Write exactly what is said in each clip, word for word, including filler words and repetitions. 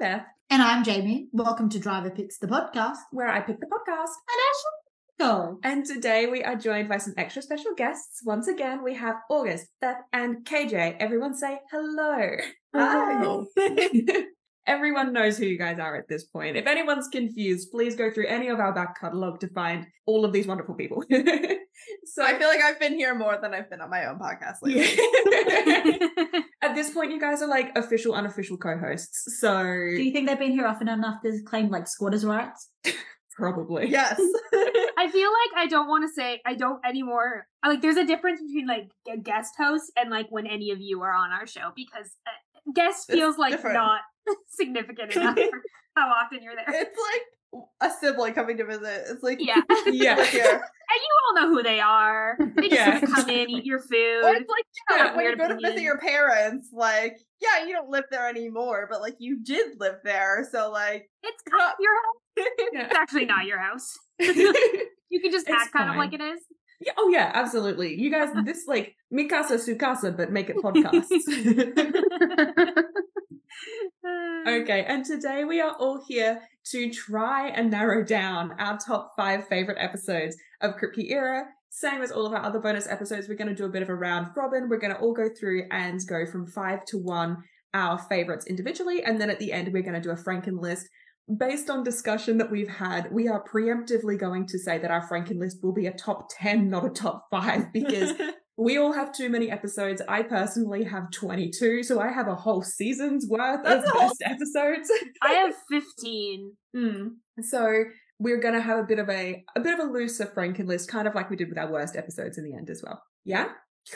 I'm Beth. And I'm Jamie. Welcome to Driver Picks the Podcast, where I pick the podcast. And Ashley. And today we are joined by some extra special guests. Once again, we have August, Beth, and K J. Everyone say hello. Hello. Hi. Everyone knows who you guys are at this point. If anyone's confused, please go through any of our back catalogue to find all of these wonderful people. So I feel like I've been here more than I've been on my own podcast lately. Yeah. At this point, you guys are like official, unofficial co-hosts. So do you think they've been here often enough to claim like squatters' rights? Probably. Yes. I feel like I don't want to say I don't anymore. Like there's a difference between like a guest host and like when any of you are on our show, because uh, guest feels it's like different. Not significant enough for how often you're there. It's like a sibling coming to visit. It's like, yeah, yeah. Like, yeah. And you all know who they are. They just yeah. come in, eat your food. Or it's like, yeah, yeah, when you go opinion. to visit your parents, like, yeah, you don't live there anymore, but like you did live there, so like it's not your house. Yeah. It's actually not your house. You can just it's act fine. Kind of like it is. Yeah, oh yeah, absolutely. You guys, this like mi casa su casa, but make it podcasts. Okay, and today we are all here to try and narrow down our top five favorite episodes of Kripke Era. Same as all of our other bonus episodes, we're going to do a bit of a round robin. We're going to all go through and go from five to one our favorites individually, and then at the end we're going to do a Franken list. Based on discussion that we've had, we are preemptively going to say that our Franken list will be a top ten, not a top five, because we all have too many episodes. I personally have twenty-two, so I have a whole season's worth That's of whole- best episodes. I have fifteen. Mm. So we're going to have a bit of a a bit of a looser Franken list, kind of like we did with our worst episodes in the end as well. Yeah?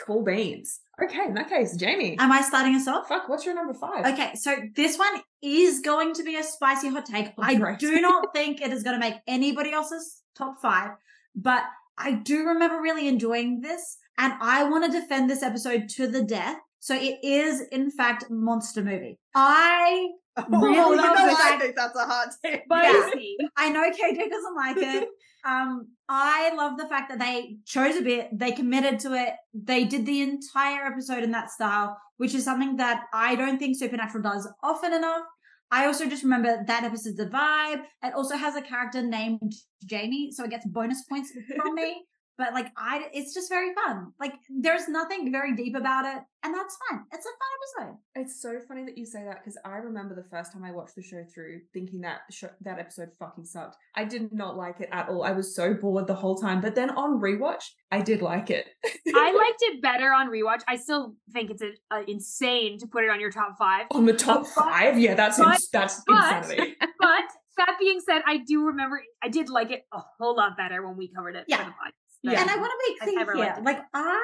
Cool beans. Okay, in that case, Jamie. Am I starting us off? Fuck, what's your number five? Okay, so this one is going to be a spicy hot take. Oh, I right. do not think it is going to make anybody else's top five, but I do remember really enjoying this. And I want to defend this episode to the death. So it is, in fact, Monster Movie. I oh, really love it. I think that's a hot take. But yeah. I know K J doesn't like it. Um, I love the fact that they chose a bit. They committed to it. They did the entire episode in that style, which is something that I don't think Supernatural does often enough. I also just remember that episode's the vibe. It also has a character named Jamie, so it gets bonus points from me. But like, I, it's just very fun. Like, there's nothing very deep about it. And that's fun. It's a fun episode. It's so funny that you say that, because I remember the first time I watched the show through thinking that show, that episode fucking sucked. I did not like it at all. I was so bored the whole time. But then on rewatch, I did like it. I liked it better on rewatch. I still think it's a, a insane to put it on your top five. On the top but, five? Yeah, that's but, ins- that's but, insanity. But that being said, I do remember, I did like it a whole lot better when we covered it. Yeah. For the podcast. Yeah. And I want to make things clear. Like, I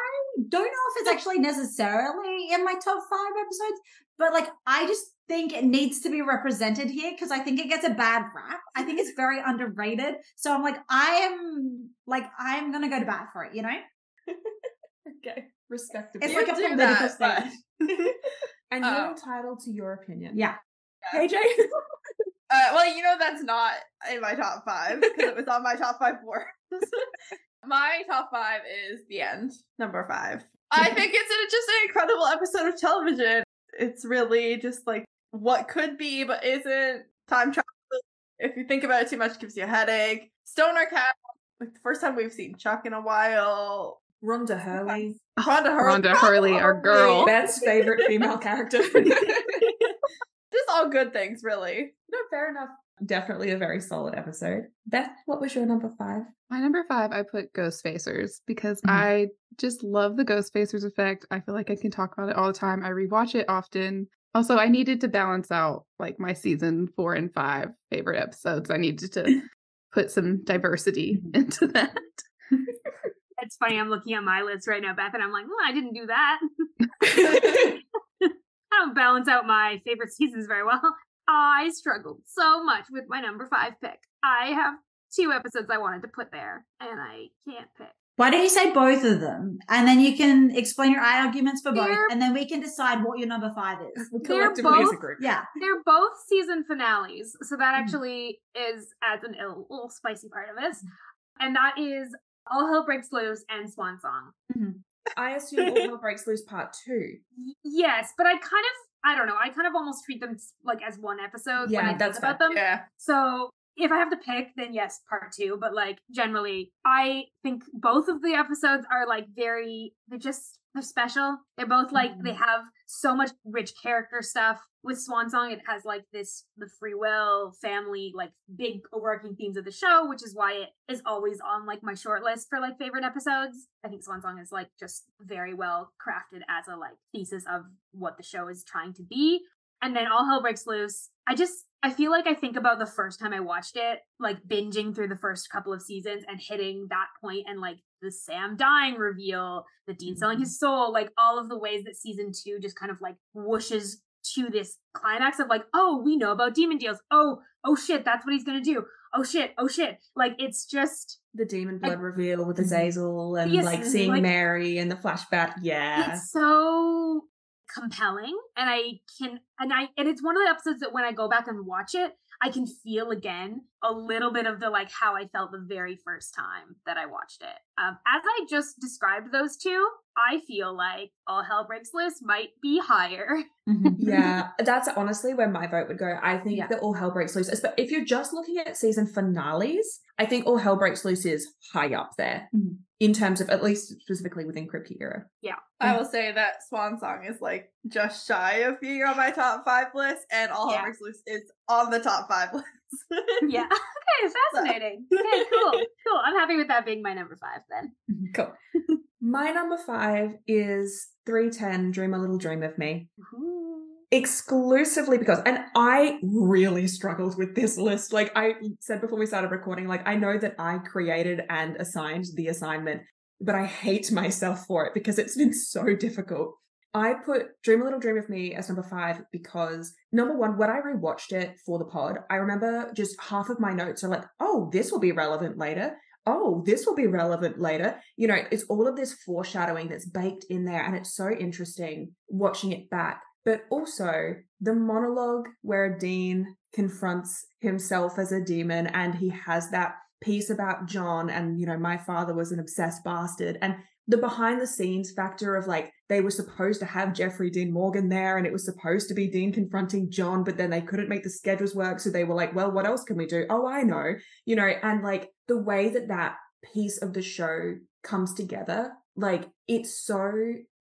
don't know if it's actually necessarily in my top five episodes, but like, I just think it needs to be represented here because I think it gets a bad rap. I think it's very underrated. So I'm like, I am like, I'm going to go to bat for it, you know? Okay. Respectable. It's you like a political that, thing. And oh. You're entitled to your opinion. Yeah. yeah. K J? uh, well, you know, that's not in my top five because it was on my top five board. My top five is The End, number five. I think it's just an incredible episode of television. It's really just like what could be, but isn't. Time travel, if you think about it too much, gives you a headache. Stoner Cat, like the first time we've seen Chuck in a while. Rhonda Hurley. Rhonda Hurley. Rhonda Hurley, our girl. Beth's favorite female character. Just all good things, really. No, fair enough. Definitely a very solid episode. Beth, what was your number five? My number five, I put Ghostfacers because mm. I just love the Ghostfacers effect. I feel like I can talk about it all the time. I rewatch it often. Also, I needed to balance out like my season four and five favorite episodes. I needed to put some diversity into that. It's funny. I'm looking at my list right now, Beth, and I'm like, well, I didn't do that. I don't balance out my favorite seasons very well. I struggled so much with my number five pick. I have two episodes I wanted to put there, and I can't pick. Why don't you say both of them, and then you can explain your arguments for they're, both, and then we can decide what your number five is. Collectively both, as a group. Yeah. They're both season finales, so that actually mm. is adds an ill, little spicy part of this, and that is All Hell Breaks Loose and Swan Song. Mm-hmm. I assume All Hell Breaks Loose Part two. Yes, but I kind of I don't know. I kind of almost treat them like as one episode yeah, when I think about fair. them. Yeah. So if I have to pick, then yes, part two. But like generally, I think both of the episodes are like very, they're just, they're special. They're both like, mm-hmm. they have so much rich character stuff. With Swan Song, it has like this, the free will, family, like big overarching themes of the show, which is why it is always on like my short list for like favorite episodes. I think Swan Song is like just very well crafted as a like thesis of what the show is trying to be. And then All Hell Breaks Loose. I just, I feel like I think about the first time I watched it, like binging through the first couple of seasons and hitting that point and like the Sam dying reveal, the Dean selling his soul, like all of the ways that season two just kind of like whooshes to this climax of like, oh, we know about demon deals. Oh, oh shit, that's what he's gonna do. Oh shit, oh shit. Like it's just the demon blood I, reveal with Azazel and yes, like seeing like, Mary and the flashback. Yeah. It's so compelling, and I can and I and it's one of the episodes that when I go back and watch it, I can feel again a little bit of the like how I felt the very first time that I watched it. Um, as I just described those two, I feel like All Hell Breaks Loose might be higher. Yeah, that's honestly where my vote would go. I think yeah. that All Hell Breaks Loose, but if you're just looking at season finales, I think All Hell Breaks Loose is high up there mm-hmm. in terms of at least specifically within Kripke era. Yeah, I will say that Swan Song is like just shy of being on my top five list, and All yeah. Hell Breaks Loose is on the top five list. Yeah. Okay, fascinating. So. Okay, cool, cool. I'm happy with that being my number five then. Cool. My number five is three ten Dream a Little Dream of Me. Ooh. Exclusively because, and I really struggled with this list. Like I said before we started recording, like I know that I created and assigned the assignment, but I hate myself for it because it's been so difficult. I put Dream a Little Dream of Me as number five because, number one, when I rewatched it for the pod, I remember just half of my notes are like, oh, this will be relevant later. Oh, this will be relevant later. You know, it's all of this foreshadowing that's baked in there, and it's so interesting watching it back. But also the monologue where Dean confronts himself as a demon, and he has that piece about John and, you know, my father was an obsessed bastard, and the behind the scenes factor of like they were supposed to have Jeffrey Dean Morgan there, and it was supposed to be Dean confronting John, but then they couldn't make the schedules work. So they were like, well, what else can we do? Oh, I know, you know, and like the way that that piece of the show comes together, like it's so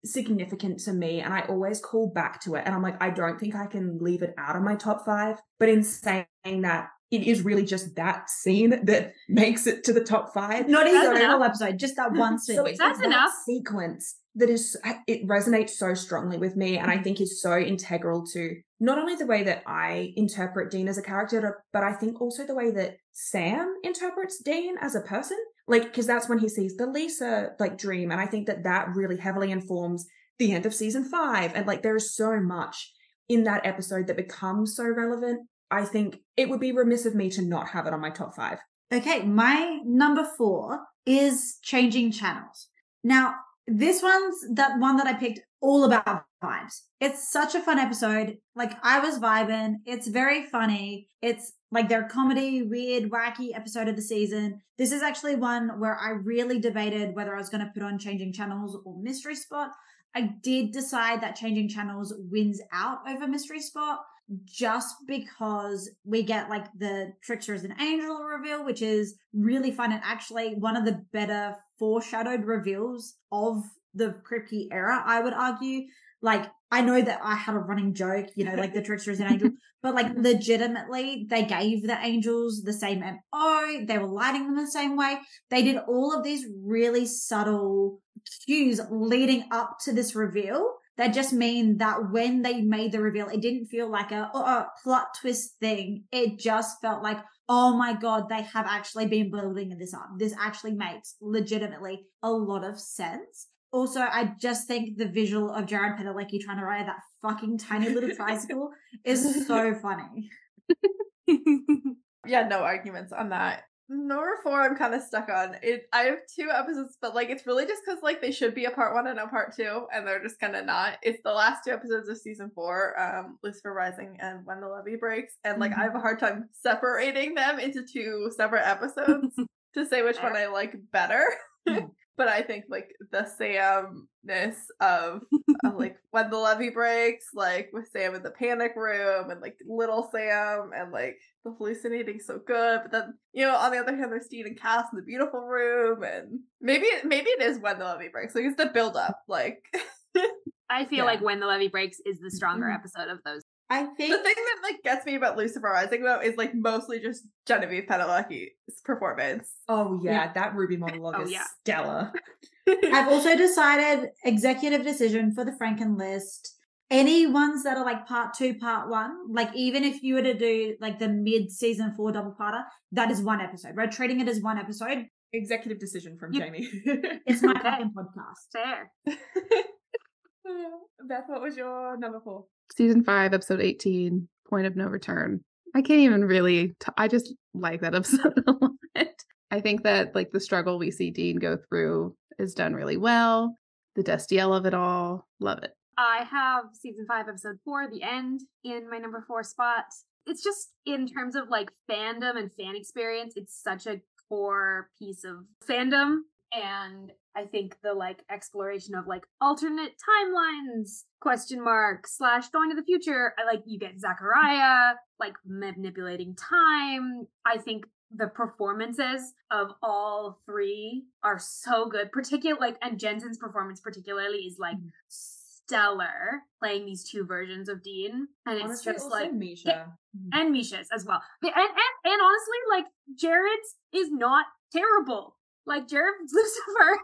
significant to me. And I always call back to it. And I'm like, I don't think I can leave it out of my top five. But in saying that, it is really just that scene that makes it to the top five. Not even the whole episode, just that one scene. So it's that's enough. That sequence that is, it resonates so strongly with me, and I think is so integral to not only the way that I interpret Dean as a character, but I think also the way that Sam interprets Dean as a person. Like, because that's when he sees the Lisa, like, dream, and I think that that really heavily informs the end of season five. And, like, there is so much in that episode that becomes so relevant. I think it would be remiss of me to not have it on my top five. Okay, my number four is Changing Channels. Now, this one's that one that I picked all about vibes. It's such a fun episode. Like, I was vibing. It's very funny. It's like their comedy, weird, wacky episode of the season. This is actually one where I really debated whether I was going to put on Changing Channels or Mystery Spot. I did decide that Changing Channels wins out over Mystery Spot, just because we get like the trickster as an angel reveal, which is really fun and actually one of the better foreshadowed reveals of the Kripke era, I would argue. Like, I know that I had a running joke, you know, like the trickster as an angel, but like legitimately they gave the angels the same M O, they were lighting them the same way. They did all of these really subtle cues leading up to this reveal. That just mean that when they made the reveal, it didn't feel like a, oh, a plot twist thing. It just felt like, oh my God, they have actually been building this up. This actually makes legitimately a lot of sense. Also, I just think the visual of Jared Padalecki trying to ride that fucking tiny little tricycle is so funny. Yeah, no arguments on that. Number four, I'm kind of stuck on it. I have two episodes, but like it's really just because like they should be a part one and a part two, and they're just kind of not. It's the last two episodes of season four, um, Lucifer Rising and When the Levee Breaks, and like mm-hmm. I have a hard time separating them into two separate episodes to say which one I like better. But I think, like, the Samness of, uh, like, When the Levee Breaks, like, with Sam in the panic room, and, like, little Sam, and, like, the hallucinating so good. But then, you know, on the other hand, there's Dean and Cass in the beautiful room, and maybe, maybe it is When the Levee Breaks. Like, it's the build-up, like... I feel yeah. like When the Levee Breaks is the stronger mm-hmm. episode of those. I think... The thing that, like, gets me about Lucifer Rising, though, is, like, mostly just Genevieve Padalecki's performance. Oh, yeah, yeah. That Ruby monologue oh, is yeah. stellar. I've also decided, executive decision for the Franken list, any ones that are, like, part two, part one, like, even if you were to do, like, the mid-season four double-parter, that is one episode. We're treating it as one episode. Executive decision from yep. Jamie. It's my fucking podcast. Fair. Beth, what was your number four? Season five, episode eighteen, Point of No Return. I can't even really, t- I just like that episode a lot. I think that, like, the struggle we see Dean go through is done really well. The Destiel of it all, love it. I have season five, episode four, The End, in my number four spot. It's just, in terms of, like, fandom and fan experience, it's such a core piece of fandom. And I think the, like, exploration of, like, alternate timelines, question mark, slash going to the future. I, like, you get Zachariah, like, manipulating time. I think the performances of all three are so good. Particular, like, and Jensen's performance particularly is, like, stellar, playing these two versions of Dean. And it's honestly, just, like, Misha. Yeah, and Misha's as well. And, and, and honestly, like, Jared's is not terrible. Like, Jared Lucifer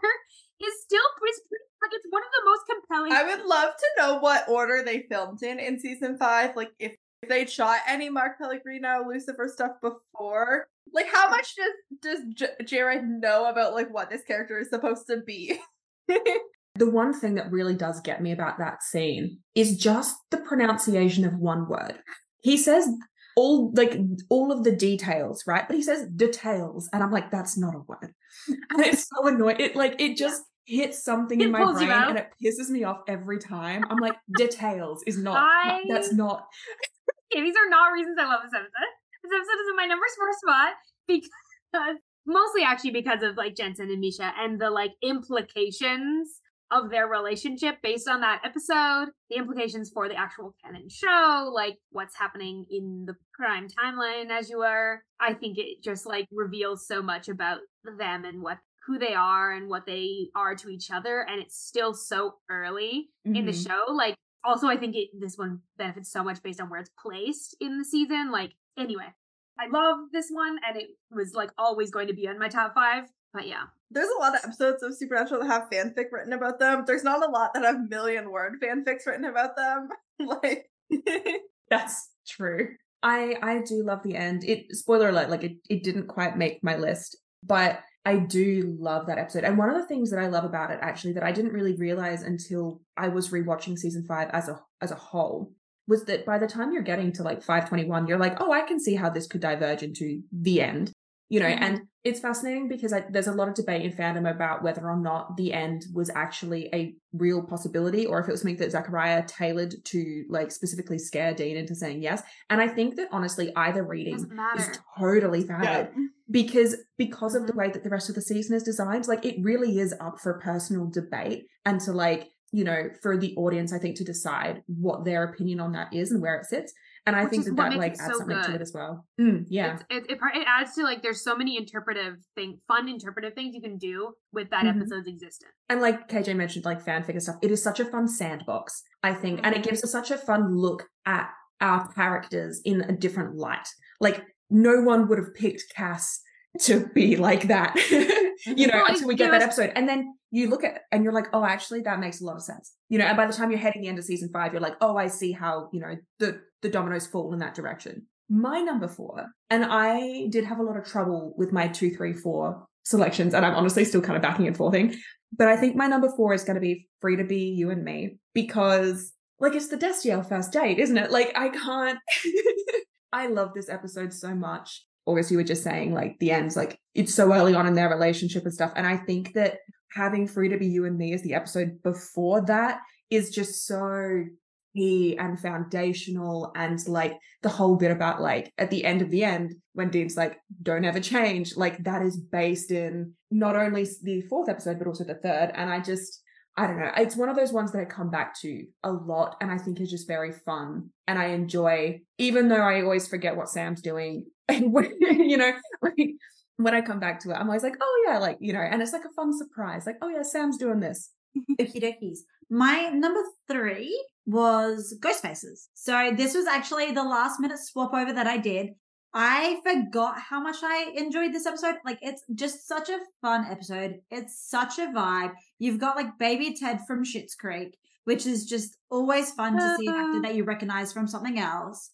is still pretty, like, it's one of the most compelling. I would love to know what order they filmed in in season five. Like, if, if they shot any Mark Pellegrino Lucifer stuff before. Like, how much does, does Jared know about, like, what this character is supposed to be? The one thing that really does get me about that scene is just the pronunciation of one word. He says... All like all of the details, right? But he says details, and I'm like, that's not a word. And it's so annoying. It like it just hits something it in my brain, and it pisses me off every time. I'm like, details is not. I... That's not. Okay, these are not reasons I love this episode. This episode is in my number four spot because mostly actually because of like Jensen and Misha and the like implications of their relationship based on that episode, the implications for the actual canon show, like what's happening in the crime timeline as you are. I think it just like reveals so much about them and what who they are and what they are to each other. And it's still so early mm-hmm. in the show. Like also I think it, this one benefits so much based on where it's placed in the season. Like anyway, I love this one and it was like always going to be in my top five. But yeah. There's a lot of episodes of Supernatural that have fanfic written about them. There's not a lot that have million word fanfics written about them. Like that's true. I I do love The End. It spoiler alert, like it, it didn't quite make my list, but I do love that episode. And one of the things that I love about it actually that I didn't really realize until I was rewatching season five as a as a whole was that by the time you're getting to like five twenty-one, you're like, oh, I can see how this could diverge into The End. You know, mm-hmm. and it's fascinating because I, there's a lot of debate in fandom about whether or not The End was actually a real possibility or if it was something that Zachariah tailored to, like, specifically scare Dean into saying yes. And I think that, honestly, either reading is totally valid yeah. because because mm-hmm. of the way that the rest of the season is designed, like, it really is up for personal debate and to, like, you know, for the audience, I think, to decide what their opinion on that is and where it sits. And I Which think that that, like, adds so something good. To it as well. Mm, yeah. It, it, it adds to, like, there's so many interpretive things, fun interpretive things you can do with that mm-hmm. episode's existence. And like K J mentioned, like, fanfic and stuff, it is such a fun sandbox, I think. Mm-hmm. And it gives us such a fun look at our characters in a different light. Like, no one would have picked Cass to be like that, you know, until we get that episode. And then you look at it and you're like, oh, actually, that makes a lot of sense. You know, and by the time you're heading the end of season five, you're like, oh, I see how, you know, the, the dominoes fall in that direction. My number four, and I did have a lot of trouble with my two, three, four selections, and I'm honestly still kind of backing and forthing, but I think my number four is going to be Free to Be You and Me because, like, it's the Destiel first date, isn't it? Like, I can't... I love this episode so much. August, you were just saying, like, The End's, like, it's so early on in their relationship and stuff. And I think that having Free to Be You and Me as the episode before that is just so key and foundational, and like the whole bit about like at the end of the end when Dean's like, don't ever change, like that is based in not only the fourth episode but also the third. And I just, I don't know, it's one of those ones that I come back to a lot and I think is just very fun and I enjoy, even though I always forget what Sam's doing when, you know, like when I come back to it, I'm always like, oh yeah, like, you know, and it's like a fun surprise, like, oh yeah, Sam's doing this. Okie dokies. My number three was Ghostfacers. So this was actually the last minute swap over that I did. I forgot how much I enjoyed this episode. Like, it's just such a fun episode. It's such a vibe. You've got like baby Ted from Schitt's Creek, which is just always fun to see an actor that you recognize from something else.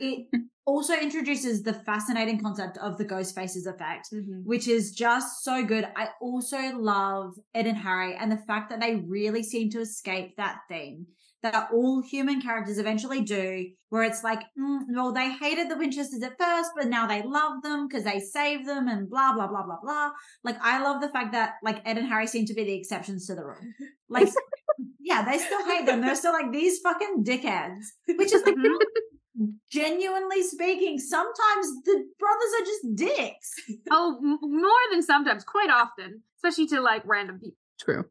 It also introduces the fascinating concept of the Ghostfacers effect, mm-hmm. which is just so good. I also love Ed and Harry and the fact that they really seem to escape that theme that all human characters eventually do, where it's like, mm, well, they hated the Winchesters at first, but now they love them because they saved them and blah, blah, blah, blah, blah. Like, I love the fact that, like, Ed and Harry seem to be the exceptions to the rule. Like, yeah, they still hate them. They're still like, these fucking dickheads, which is like, mm, genuinely speaking, sometimes the brothers are just dicks. Oh, m- more than sometimes, quite often, especially to like random people. True.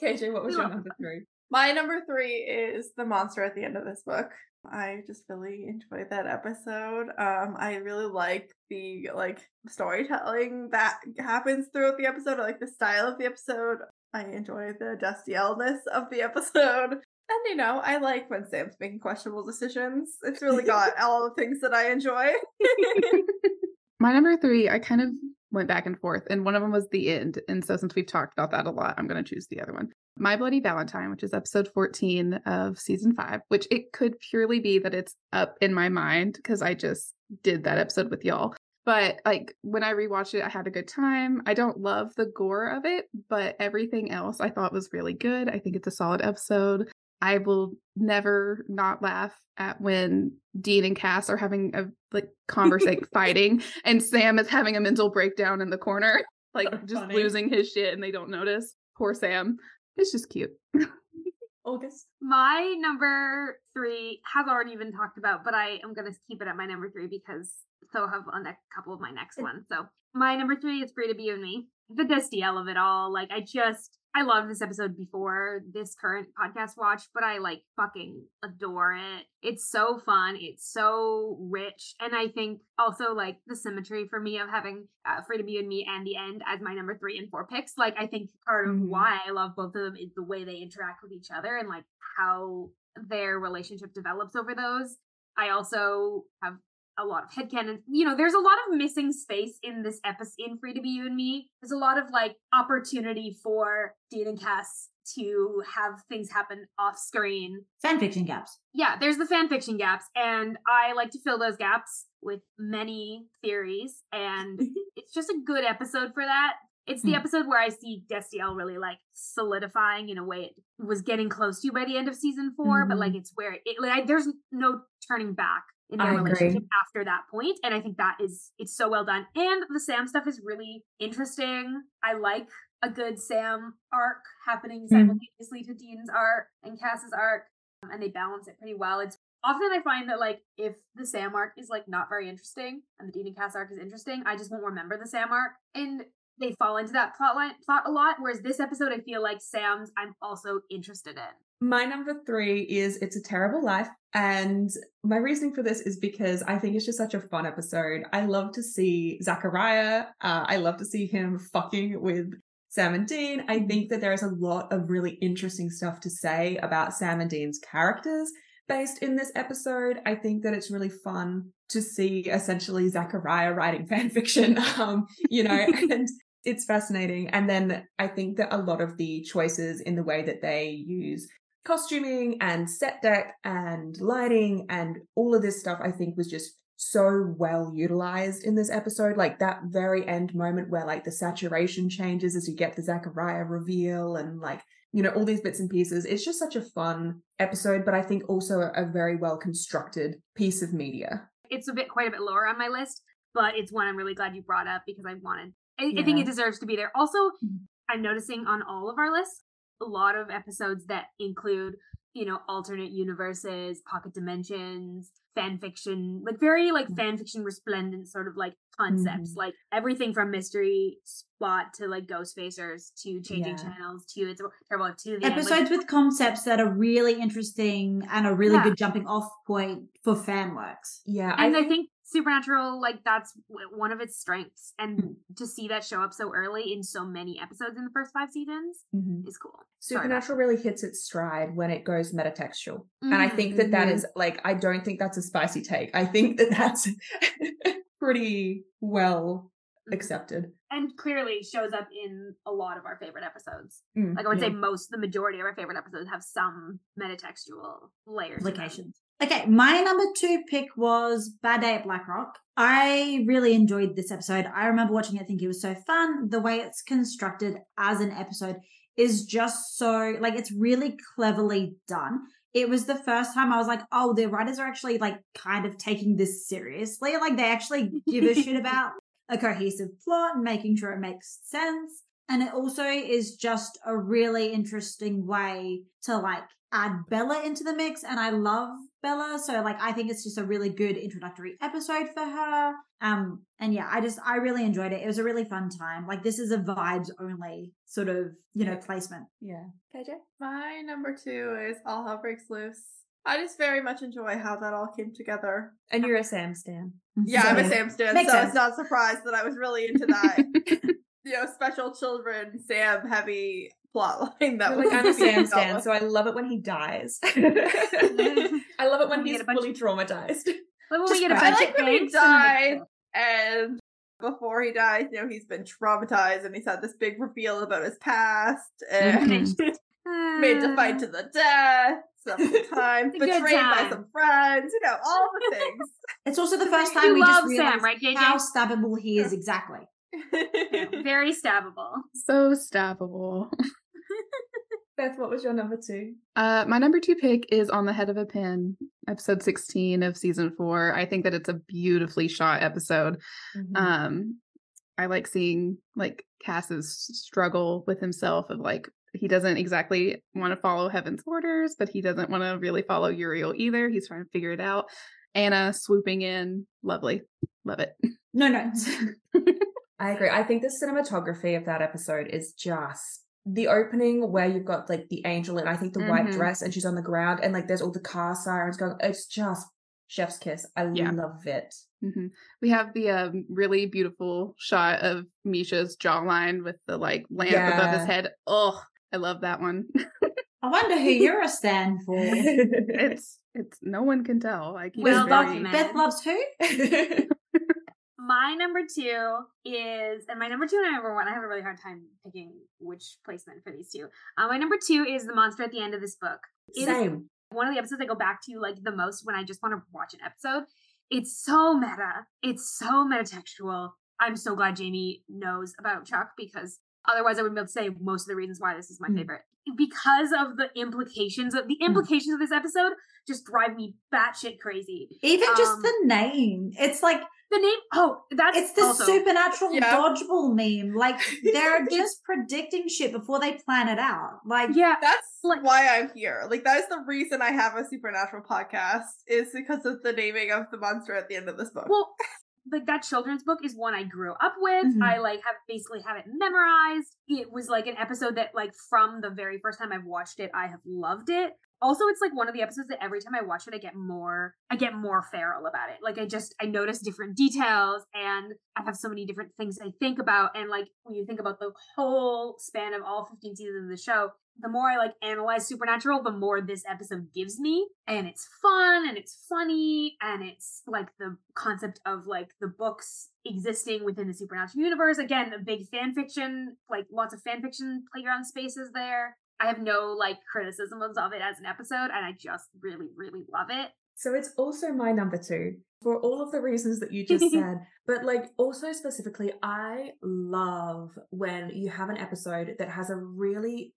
K J, what was we your number three? My number three is The Monster at the End of This Book. I just really enjoyed that episode. Um, I really like the like storytelling that happens throughout the episode. I like the style of the episode. I enjoy the Dustielness of the episode. And, you know, I like when Sam's making questionable decisions. It's really got all the things that I enjoy. My number three, I kind of went back and forth, and one of them was The End. And so since we've talked about that a lot, I'm going to choose the other one. My Bloody Valentine, which is episode fourteen of season five, which it could purely be that it's up in my mind because I just did that episode with y'all. But like when I rewatched it, I had a good time. I don't love the gore of it, but everything else I thought was really good. I think it's a solid episode. I will never not laugh at when Dean and Cass are having a like conversation, fighting, and Sam is having a mental breakdown in the corner, like so just funny. Losing his shit, and they don't notice. Poor Sam. It's just cute. August. My number three has already been talked about, but I am going to keep it at my number three because so have on a couple of my next ones. So my number three is Free to Be You and Me. The Dustiel of it all. Like I just. I loved this episode before this current podcast watch, but I like fucking adore it. It's so fun. It's so rich. And I think also like the symmetry for me of having uh, Free to Be You and Me and The End as my number three and four picks. Like I think part of why I love both of them is the way they interact with each other and like how their relationship develops over those. I also have a lot of headcanon. You know, there's a lot of missing space in this episode in Free to Be You and Me. There's a lot of like opportunity for Dean and Cass to have things happen off screen. Fanfiction gaps. Yeah, there's the fanfiction gaps. And I like to fill those gaps with many theories. And it's just a good episode for that. It's the episode where I see Destiel really like solidifying in a way it was getting close to by the end of season four, mm-hmm. but like it's where it, like, there's no turning back in their I relationship agree. After that point. And I think that is, it's so well done. And the Sam stuff is really interesting. I like a good Sam arc happening simultaneously mm-hmm. to Dean's arc and Cass's arc. Um, and they balance it pretty well. It's often I find that like if the Sam arc is like not very interesting and the Dean and Cass arc is interesting, I just won't remember the Sam arc. And they fall into that plot line, plot a lot. Whereas this episode, I feel like Sam's I'm also interested in. My number three is It's a Terrible Life. And my reasoning for this is because I think it's just such a fun episode. I love to see Zachariah. Uh, I love to see him fucking with Sam and Dean. I think that there is a lot of really interesting stuff to say about Sam and Dean's characters based in this episode. I think that it's really fun to see essentially Zachariah writing fan fiction, um, you know, and it's fascinating. And then I think that a lot of the choices in the way that they use costuming and set deck and lighting and all of this stuff, I think was just so well utilized in this episode. Like that very end moment where like the saturation changes as you get the Zachariah reveal and like, you know, all these bits and pieces. It's just such a fun episode, but I think also a very well constructed piece of media. It's a bit, quite a bit lower on my list, but it's one I'm really glad you brought up because I wanted, I, yeah. I think it deserves to be there. Also, I'm noticing on all of our lists, a lot of episodes that include you know, alternate universes, pocket dimensions, fan fiction, like very like fan fiction resplendent sort of like concepts, mm-hmm. like everything from Mystery Spot to like Ghostfacers to Changing yeah. Channels to It's a Terrible Life to the episodes end, like, with concepts that are really interesting and a really yeah. good jumping off point for fan works. Yeah, and I, I think Supernatural, like that's one of its strengths, and mm-hmm. to see that show up so early in so many episodes in the first five seasons mm-hmm. is cool. Supernatural really hits its stride when it goes metatextual, mm-hmm. and I think that that is like, I don't think that's a spicy take. I think that that's pretty well accepted, and clearly shows up in a lot of our favorite episodes. Mm, like I would yeah. say most, the majority of our favorite episodes have some metatextual layers. Implications. Okay, my number two pick was Bad Day at Black Rock. I really enjoyed this episode. I remember watching it, I think it was so fun. The way it's constructed as an episode is just so, like, it's really cleverly done. It was the first time I was like, oh, the writers are actually like kind of taking this seriously. Like they actually give a shit about a cohesive plot and making sure it makes sense. And it also is just a really interesting way to like add Bella into the mix. And I love Bella. So like, I think it's just a really good introductory episode for her. Um, and yeah, I just, I really enjoyed it. It was a really fun time. Like this is a vibes only sort of, you know, placement. Yeah. K J? My number two is All Hell Breaks Loose. I just very much enjoy how that all came together. And you're a Sam stan. Yeah, I'm a Sam stan, Makes so sense. It's not a surprise that I was really into that, you know, special children, Sam heavy plotline. That was like, I'm a Sam stan, so I love it when he dies. I love it when, when he's fully of... traumatized. When we get a I like when he dies, and before he dies, you know, he's been traumatized, and he's had this big reveal about his past, and made to fight to the death. Sometimes betrayed time. by some friends, you know, all the things. It's also the first time you we just realized Sam, right, how stabbable he is. Exactly. Yeah, very stabbable. So stabbable. Beth, what was your number two? Uh, my number two pick is On the Head of a Pin, episode sixteen of season four. I think that it's a beautifully shot episode. Mm-hmm. Um, I like seeing like Cass's struggle with himself of like, he doesn't exactly want to follow Heaven's orders, but he doesn't want to really follow Uriel either. He's trying to figure it out. Anna swooping in. Lovely. Love it. No, no. I agree. I think the cinematography of that episode is just the opening where you've got like the angel in, I think, the mm-hmm. white dress, and she's on the ground, and like there's all the car sirens going. It's just chef's kiss. I yeah. love it. Mm-hmm. We have the um, really beautiful shot of Misha's jawline with the like lamp yeah. above his head. Oh, I love that one. I wonder who you're a stan for. It's it's no one can tell. I keep well, very... Beth loves who? My number two is, and my number two and my number one, I have a really hard time picking which placement for these two. Uh, my number two is The Monster at the End of This Book. It Same. Is one of the episodes I go back to like the most when I just want to watch an episode. It's so meta. It's so metatextual. I'm so glad Jamie knows about Chuck, because otherwise I would be able to say most of the reasons why this is my mm. favorite. Because of the implications of the implications mm. of this episode just drive me batshit crazy. Even um, just the name. It's like the name oh that's it's the also, supernatural yeah. dodgeball meme. Like they're just predicting shit before they plan it out. Like yeah, that's like, why I'm here. Like that is the reason I have a Supernatural podcast, is because of the naming of The Monster at the End of This Book. Well, like that children's book is one I grew up with. Mm-hmm. I like have basically have it memorized. It was like an episode that like from the very first time I've watched it, I have loved it. Also, it's like one of the episodes that every time I watch it, I get more, I get more feral about it. Like I just, I notice different details, and I have so many different things I think about. And like, when you think about the whole span of all fifteen seasons of the show, the more I like analyze Supernatural, the more this episode gives me. And it's fun, and it's funny, and it's like the concept of like the books existing within the supernatural universe. Again, a big fan fiction, like lots of fan fiction playground spaces there. I have no like criticisms of it as an episode, and I just really, really love it. So it's also my number two for all of the reasons that you just said, but like also specifically, I love when you have an episode that has a really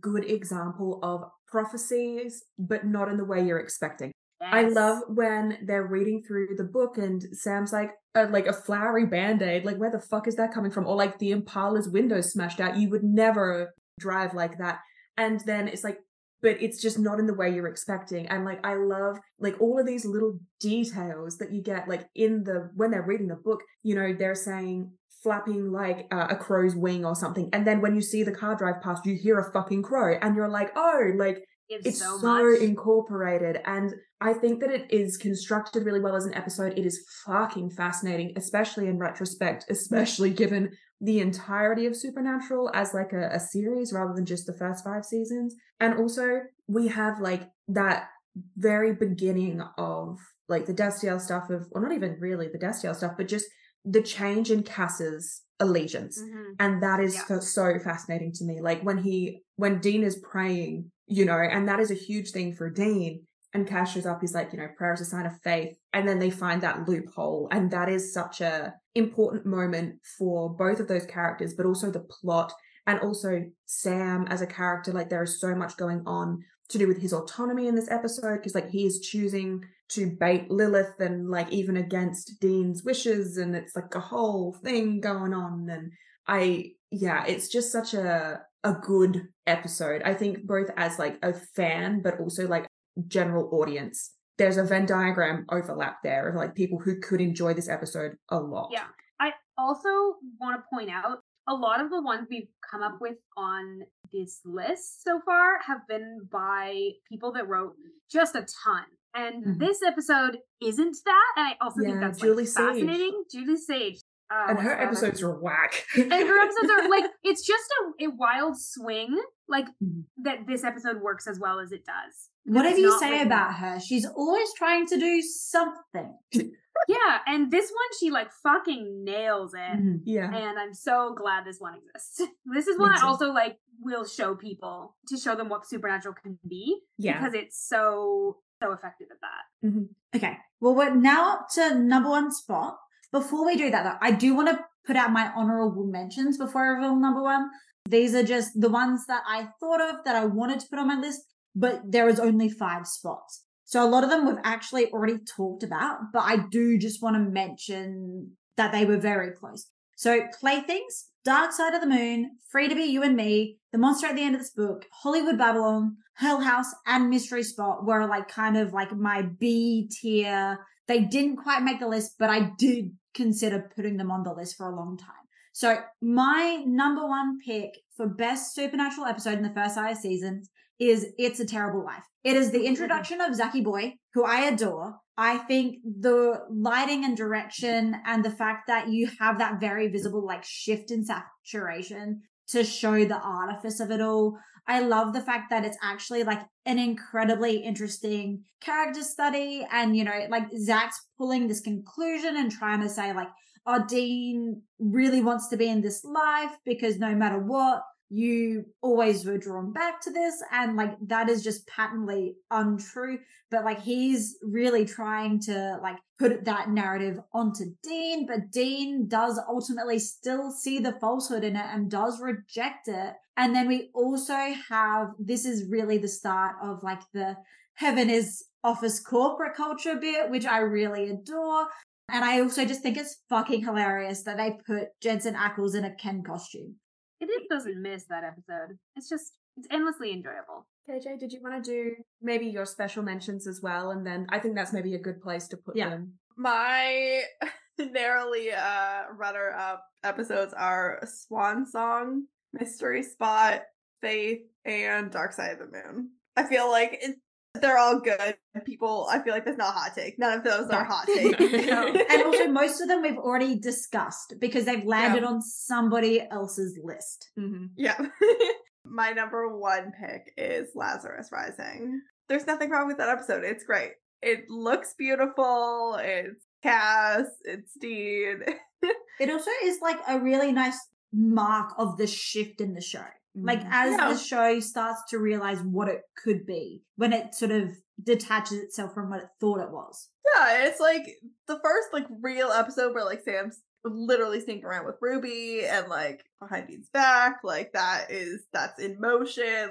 good example of prophecies, but not in the way you're expecting. Yes. I love when they're reading through the book and Sam's like, uh, like a flowery band-aid, like where the fuck is that coming from? Or like the Impala's window smashed out. You would never drive like that. And then it's like, but it's just not in the way you're expecting. And like, I love like all of these little details that you get, like in the, when they're reading the book, you know, they're saying flapping like uh, a crow's wing or something. And then when you see the car drive past, you hear a fucking crow and you're like, oh, like it's, it's so, so incorporated. And I think that it is constructed really well as an episode. It is fucking fascinating, especially in retrospect, especially given the entirety of Supernatural as like a, a series rather than just the first five seasons. And also we have like that very beginning of like the Destiel stuff of, well, not even really the Destiel stuff, but just the change in Cass's allegiance. Mm-hmm. And that is yeah. so fascinating to me. Like when he, when Dean is praying, you know, and that is a huge thing for Dean. And Cass shows up, he's like, you know, prayer is a sign of faith. And then they find that loophole. And that is such a important moment for both of those characters, but also the plot and also Sam as a character. Like there is so much going on to do with his autonomy in this episode, because like he is choosing to bait Lilith and like even against Dean's wishes. And it's like a whole thing going on. And I, yeah, it's just such a, a good episode. I think both as like a fan, but also like general audience, there's a Venn diagram overlap there of like people who could enjoy this episode a lot. Yeah. I also want to point out a lot of the ones we've come up with on this list so far have been by people that wrote just a ton. And mm-hmm. this episode isn't that. And I also yeah, think that's Julie like, fascinating. Julie Sage. Uh, and her episodes are whack. And her episodes are like, it's just a, a wild swing, like mm-hmm. that this episode works as well as it does. Whatever you say written. About her, she's always trying to do something. Yeah, and this one, she like fucking nails it. Mm-hmm. Yeah. And I'm so glad this one exists. This is one I also like will show people to show them what Supernatural can be. Yeah. Because it's so, so effective at that. Mm-hmm. Okay. Well, we're now up to number one spot. Before we do that, though, I do want to put out my honorable mentions before I reveal number one. These are just the ones that I thought of that I wanted to put on my list, but there is only five spots. So a lot of them we've actually already talked about, but I do just want to mention that they were very close. So Playthings, Dark Side of the Moon, Free to Be You and Me, The Monster at the End of This Book, Hollywood Babylon, Hell House, and Mystery Spot were like kind of like my B tier. They didn't quite make the list, but I did consider putting them on the list for a long time. So my number one pick for best Supernatural episode in the first five seasons is It's a Terrible Life. It is the introduction of Zacky Boy, who I adore. I think the lighting and direction and the fact that you have that very visible like shift in saturation to show the artifice of it all. I love the fact that it's actually like an incredibly interesting character study. And, you know, like Zach's pulling this conclusion and trying to say like, oh, Dean really wants to be in this life because no matter what, you always were drawn back to this. And like, that is just patently untrue. But like, he's really trying to like put that narrative onto Dean. But Dean does ultimately still see the falsehood in it and does reject it. And then we also have, this is really the start of like the heaven is office corporate culture bit, which I really adore. And I also just think it's fucking hilarious that they put Jensen Ackles in a Ken costume. It just doesn't miss that episode. It's just, it's endlessly enjoyable. K J, did you want to do maybe your special mentions as well? And then I think that's maybe a good place to put yeah. them. My narrowly uh, runner-up episodes are Swan Song, Mystery Spot, Faith, and Dark Side of the Moon. I feel like it's, they're all good people. I feel like that's not a hot take. None of those no. are hot takes. No. And also most of them we've already discussed because they've landed yeah. on somebody else's list. Mm-hmm. Yeah. My number one pick is Lazarus Rising. There's nothing wrong with that episode. It's great. It looks beautiful. It's Cass. It's Dean. It also is like a really nice mark of the shift in the show. Like as yeah. the show starts to realize what it could be when it sort of detaches itself from what it thought it was. Yeah, it's like the first like real episode where like Sam's literally sneaking around with Ruby and like behind Dean's back. Like that is, that's in motion.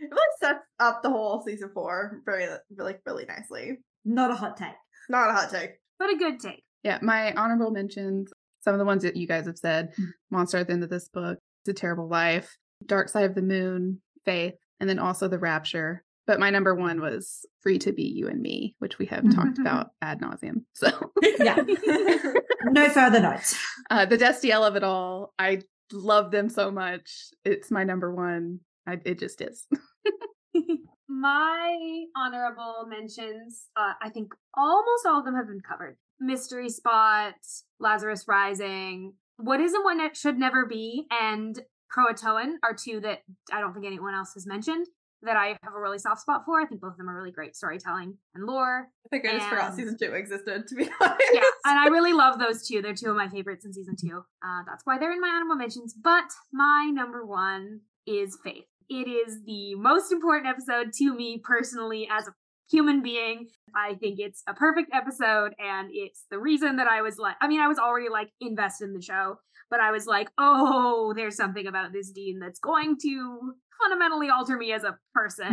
It like sets up the whole season four very really really nicely. Not a hot take. Not a hot take. But a good take. Yeah, my honorable mentions, some of the ones that you guys have said, Monster at the End of This Book, It's a Terrible Life, Dark Side of the Moon, Faith, and then also The Rapture. But my number one was Free to Be You and Me, which we have talked about ad nauseum. So yeah, no further notes. Uh, the Destiel of it all. I love them so much. It's my number one. I, it just is. My honorable mentions, uh, I think almost all of them have been covered. Mystery Spot, Lazarus Rising, What Is and What ne- Should Never Be, and Croatoan are two that I don't think anyone else has mentioned that I have a really soft spot for. I think both of them are really great storytelling and lore. I think I and, just forgot season two existed, to be honest. Yeah, and I really love those two. They're two of my favorites in season two. Uh, that's why they're in my honorable mentions. But my number one is Faith. It is the most important episode to me personally as a human being. I think it's a perfect episode, and it's the reason that I was like, I mean, I was already like invested in the show, but I was like, oh, there's something about this Dean that's going to fundamentally alter me as a person.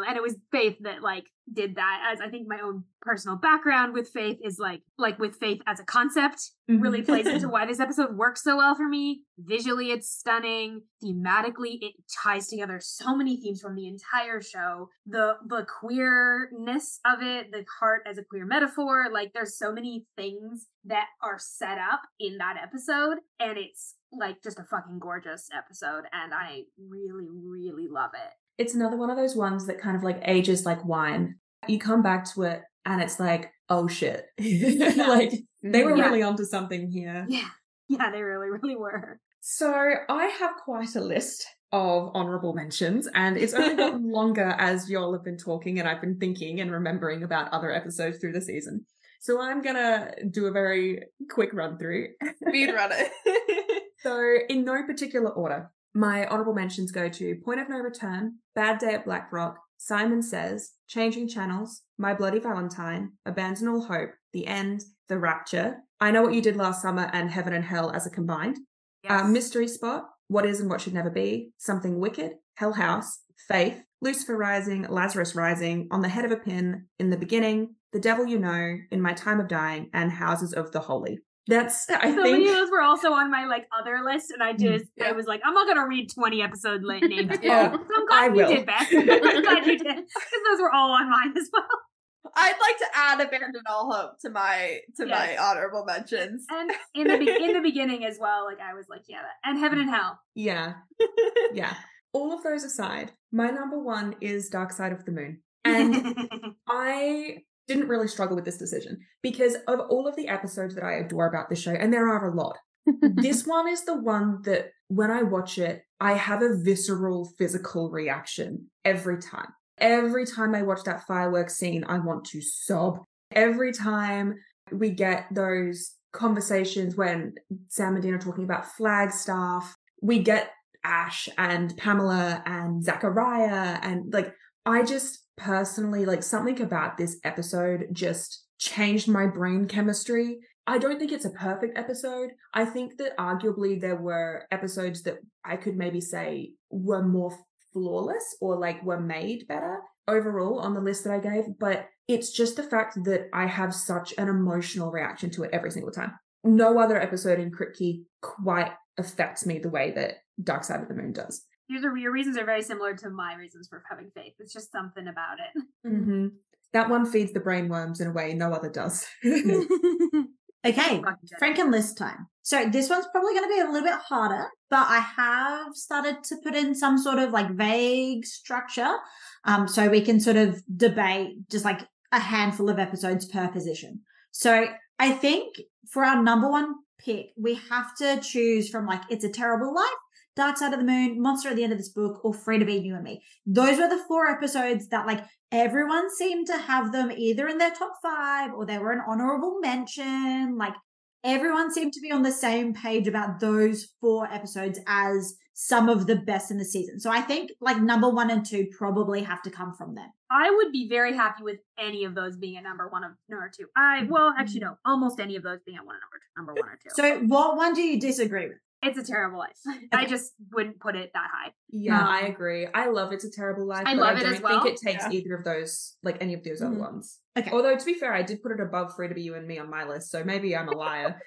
Mm-hmm. And it was Faith that like did that. As I think my own personal background with Faith is like, like with Faith as a concept mm-hmm. really plays into why this episode works so well for me. Visually, it's stunning. Thematically, it ties together so many themes from the entire show. The, the queerness of it, the heart as a queer metaphor, like there's so many things that are set up in that episode, and it's like just a fucking gorgeous episode, and I really, really love it. It's another one of those ones that kind of like ages like wine. You come back to it and it's like, oh shit. Yeah. Like they were yeah. really onto something here. Yeah. Yeah, they really, really were. So I have quite a list of honorable mentions, and it's only gotten longer as y'all have been talking and I've been thinking and remembering about other episodes through the season. So I'm going to do a very quick run through. Speed run it. So in no particular order. My honorable mentions go to Point of No Return, Bad Day at Black Rock, Simon Says, Changing Channels, My Bloody Valentine, Abandon All Hope, The End, The Rapture, I Know What You Did Last Summer, and Heaven and Hell as a combined. Yes. Uh, Mystery Spot, What Is and What Should Never Be, Something Wicked, Hell House, Faith, Lucifer Rising, Lazarus Rising, On the Head of a Pin, In the Beginning, The Devil You Know, In My Time of Dying, and Houses of the Holy. That's, I so think... So many of those were also on my, like, other list, and I just, yeah. I was like, I'm not going to read twenty episode names. yeah. So I'm glad I you will. did, Beth. I'm glad you did, because those were all on mine as well. I'd like to add Abandon All Hope to my to yes. my honorable mentions. And in the, be- in the beginning as well, like, I was like, yeah, and Heaven and Hell. Yeah. Yeah. All of those aside, my number one is Dark Side of the Moon. And I... didn't really struggle with this decision because of all of the episodes that I adore about this show, and there are a lot, this one is the one that when I watch it, I have a visceral physical reaction every time. Every time I watch that fireworks scene, I want to sob. Every time we get those conversations when Sam and Dean are talking about Flagstaff, we get Ash and Pamela and Zachariah, and like, I just... personally, like something about this episode just changed my brain chemistry. I don't think it's a perfect episode. I think that arguably there were episodes that I could maybe say were more flawless or like were made better overall on the list that I gave, but it's just the fact that I have such an emotional reaction to it every single time. No other episode in Kripke quite affects me the way that Dark Side of the Moon does. Your, your reasons are very similar to my reasons for having faith. It's just something about it. Mm-hmm. That one feeds the brainworms in a way no other does. Okay, Franken list time. So this one's probably going to be a little bit harder, but I have started to put in some sort of like vague structure um, so we can sort of debate just like a handful of episodes per position. So I think for our number one pick, we have to choose from like It's a Terrible Life, Dark Side of the Moon, Monster at the End of This Book, or Free to Be You and Me. Those were the four episodes that like everyone seemed to have them either in their top five or they were an honorable mention. Like everyone seemed to be on the same page about those four episodes as some of the best in the season. So I think like number one and two probably have to come from them. I would be very happy with any of those being a number one or number two. I, well, actually no, almost any of those being a one or number, number one or two. So what one do you disagree with? It's a Terrible Life. Okay. I just wouldn't put it that high. Yeah, um, I agree. I love It's a Terrible Life. I love but I it as well. I don't think it takes yeah. either of those, like any of those mm-hmm. other ones. Okay. Although, to be fair, I did put it above Free to Be You and Me on my list, so maybe I'm a liar.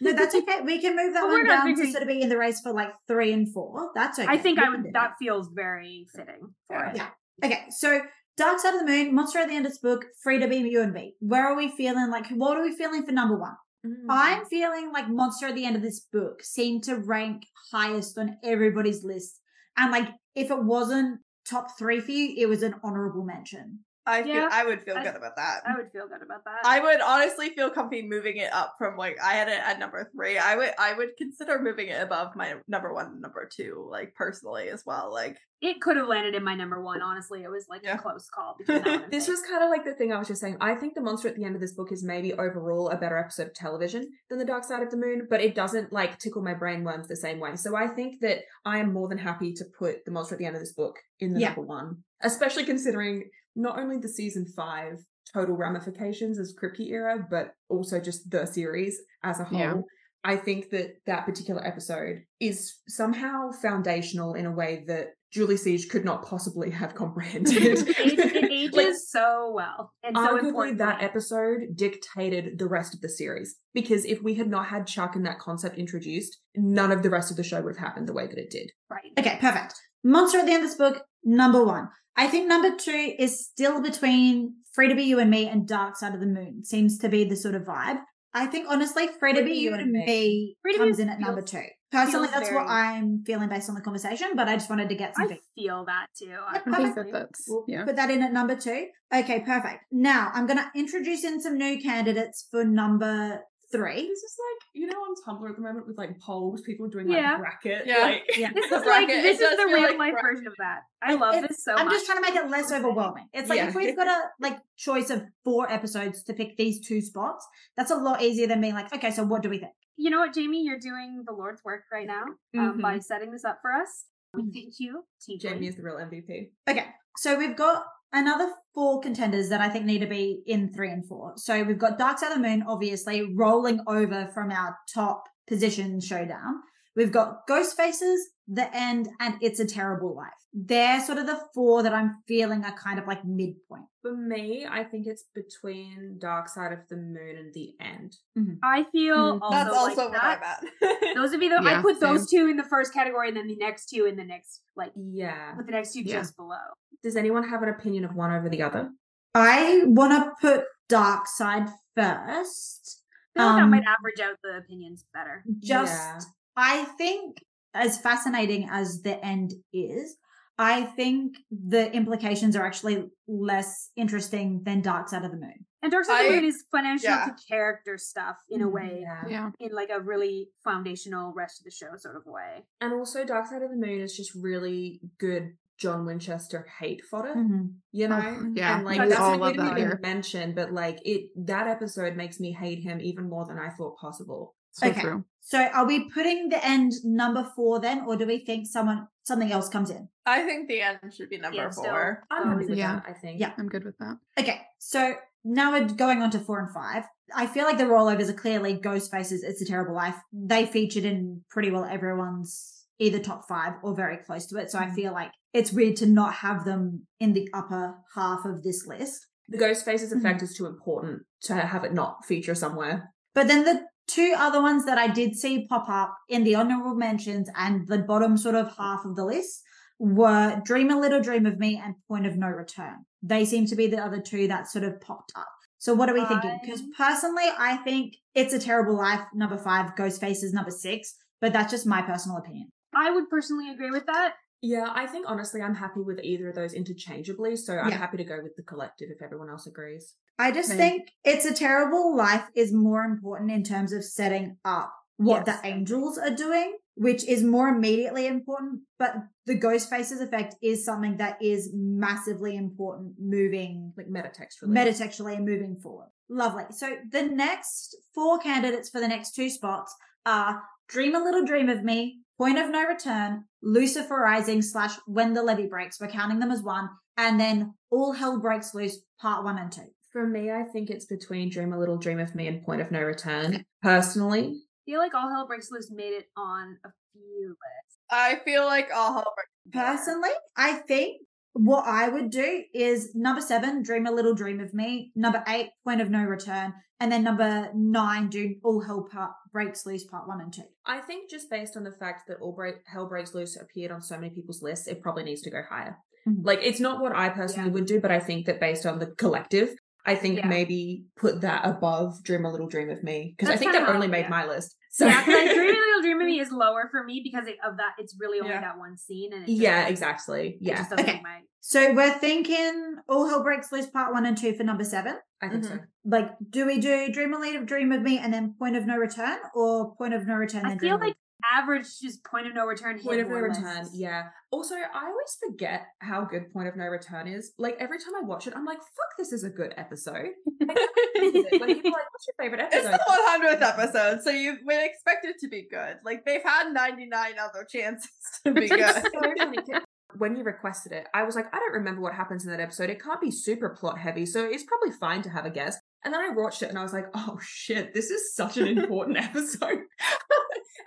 No, that's okay. We can move that one down thinking... to sort of be in the race for like three and four. That's okay. I think we I would. That feels very fitting for it. Yeah. Okay. So Dark Side of the Moon, Monster at the End of This Book, Free to Be You and Me. Where are we feeling? Like, what are we feeling for number one? Mm. I'm feeling like Monster at the End of This Book seemed to rank highest on everybody's list. And like, if it wasn't top three for you, it was an honorable mention. I feel yeah, I would feel I, good about that. I would feel good about that. I would honestly feel comfy moving it up from like I had it at number three. I would I would consider moving it above my number one and number two, like personally as well. Like it could have landed in my number one, honestly. It was like yeah. a close call between that one. This was kind of like the thing I was just saying. I think The Monster at the End of This Book is maybe overall a better episode of television than The Dark Side of the Moon, but it doesn't like tickle my brain worms the same way. So I think that I am more than happy to put The Monster at the End of This Book in the yeah. number one, especially considering not only the season five total ramifications as Kripke Era, but also just the series as a whole. Yeah. I think that that particular episode is somehow foundational in a way that Julie Siege could not possibly have comprehended. It, it ages like, so well. And so importantly, that episode dictated the rest of the series, because if we had not had Chuck and that concept introduced, none of the rest of the show would have happened the way that it did. Right. Okay, perfect. Monster at the End of This Book, number one. I think number two is still between Free to Be You and Me and Dark Side of the Moon. Seems to be the sort of vibe. I think, honestly, Free to Be You and Me comes in at number two. Personally, that's what I'm feeling based on the conversation, but I just wanted to get something. I feel that too. I think that that's, yeah. Put that in at number two. Okay, perfect. Now, I'm going to introduce in some new candidates for number three. This is like, you know, on Tumblr at the moment with like polls, people doing like yeah. bracket. Yeah. Like, yeah. This is like, this is the real like life bracket. Version of that. I love it, this so I'm much. I'm just trying to make it less overwhelming. It's like yeah. if we've got a like choice of four episodes to pick these two spots, that's a lot easier than being like, okay, so what do we think? You know what, Jamie, you're doing the Lord's work right now um, mm-hmm. by setting this up for us. Mm-hmm. Thank you. T J. Jamie is the real M V P. Okay, so we've got another four contenders that I think need to be in three and four. So we've got Dark Side of the Moon, obviously, rolling over from our top position showdown. We've got Ghostfacers, The End, and It's a Terrible Life. They're sort of the four that I'm feeling are kind of like midpoint. For me, I think it's between Dark Side of the Moon and The End. Mm-hmm. I feel mm-hmm. also that's like also that. What I'm at. Those would be the yeah, I put same. Those two in the first category and then the next two in the next like yeah. Put the next two yeah. just below. Does anyone have an opinion of one over the other? I want to put Dark Side first. I feel um, like that might average out the opinions better. Just yeah. I think as fascinating as The End is, I think the implications are actually less interesting than Dark Side of the Moon. And Dark Side I, of the Moon is financial yeah. to character stuff in a way, yeah. Yeah. in like a really foundational rest of the show sort of way. And also Dark Side of the Moon is just really good John Winchester hate fodder, mm-hmm. you know? Oh, yeah. And like, that's all I didn't even mention, but like it, that episode makes me hate him even more than I thought possible. So okay, true. So are we putting The End number four then, or do we think someone something else comes in? I think The End should be number yeah, four. So, I'm happy with yeah, that, I think. Yeah, I'm good with that. Okay, so now we're going on to four and five. I feel like the rollovers are clearly Ghostfacers, It's a Terrible Life. They featured in pretty well everyone's either top five or very close to it, so I feel like it's weird to not have them in the upper half of this list. The Ghostfacers effect mm-hmm. is too important to have it not feature somewhere. But then the two other ones that I did see pop up in the honorable mentions and the bottom sort of half of the list were Dream a Little Dream of Me and Point of No Return. They seem to be the other two that sort of popped up. So what are we thinking? Because personally, I think It's a Terrible Life, number five, Ghostfacers, number six, but that's just my personal opinion. I would personally agree with that. Yeah, I think honestly I'm happy with either of those interchangeably, so I'm yeah. happy to go with the collective if everyone else agrees. I just Maybe. think It's a Terrible Life is more important in terms of setting up what yes. the angels are doing, which is more immediately important, but the Ghostfacers effect is something that is massively important moving like metatextually. Metatextually and moving forward. Lovely. So the next four candidates for the next two spots are Dream a Little Dream of Me, Point of No Return, Lucifer Rising slash When the Levee Breaks, we're counting them as one, and then All Hell Breaks Loose, part one and two. For me, I think it's between Dream a Little Dream of Me and Point of No Return, personally. I feel like All Hell Breaks Loose made it on a few lists. I feel like All Hell Breaks Loose. Personally, I think What I would do is number seven, Dream a Little Dream of Me. Number eight, Point of No Return. And then number nine, do All Hell part, Breaks Loose Part One and Two. I think just based on the fact that All break, Hell Breaks Loose appeared on so many people's lists, it probably needs to go higher. Mm-hmm. Like, it's not what I personally yeah. would do, but I think that based on the collective, I think yeah. maybe put that above Dream a Little Dream of Me. Because I think that only made yeah. my list. So yeah, because like, Dream a Little Dream of Me is lower for me because of that. It's really only yeah. that one scene. And it just, yeah, exactly. Yeah. It just doesn't okay. make... So we're thinking All Hell Breaks Loose Part One and Two for number seven. I think mm-hmm. so. Like, do we do Dream a Little Dream of Me and then Point of No Return, or Point of No Return? I and feel Dream like average just Point of No Return. Point of No Return. Yeah. Also, I always forget how good Point of No Return is. Like, every time I watch it, I'm like, fuck, this is a good episode. Like, when people are like, what's your favorite episode? It's the one hundredth episode, so you would expect it to be good. Like, they've had ninety-nine other chances to be good. So when you requested it, I was like, I don't remember what happens in that episode. It can't be super plot heavy, so it's probably fine to have a guess. And then I watched it and I was like, oh shit, this is such an important episode.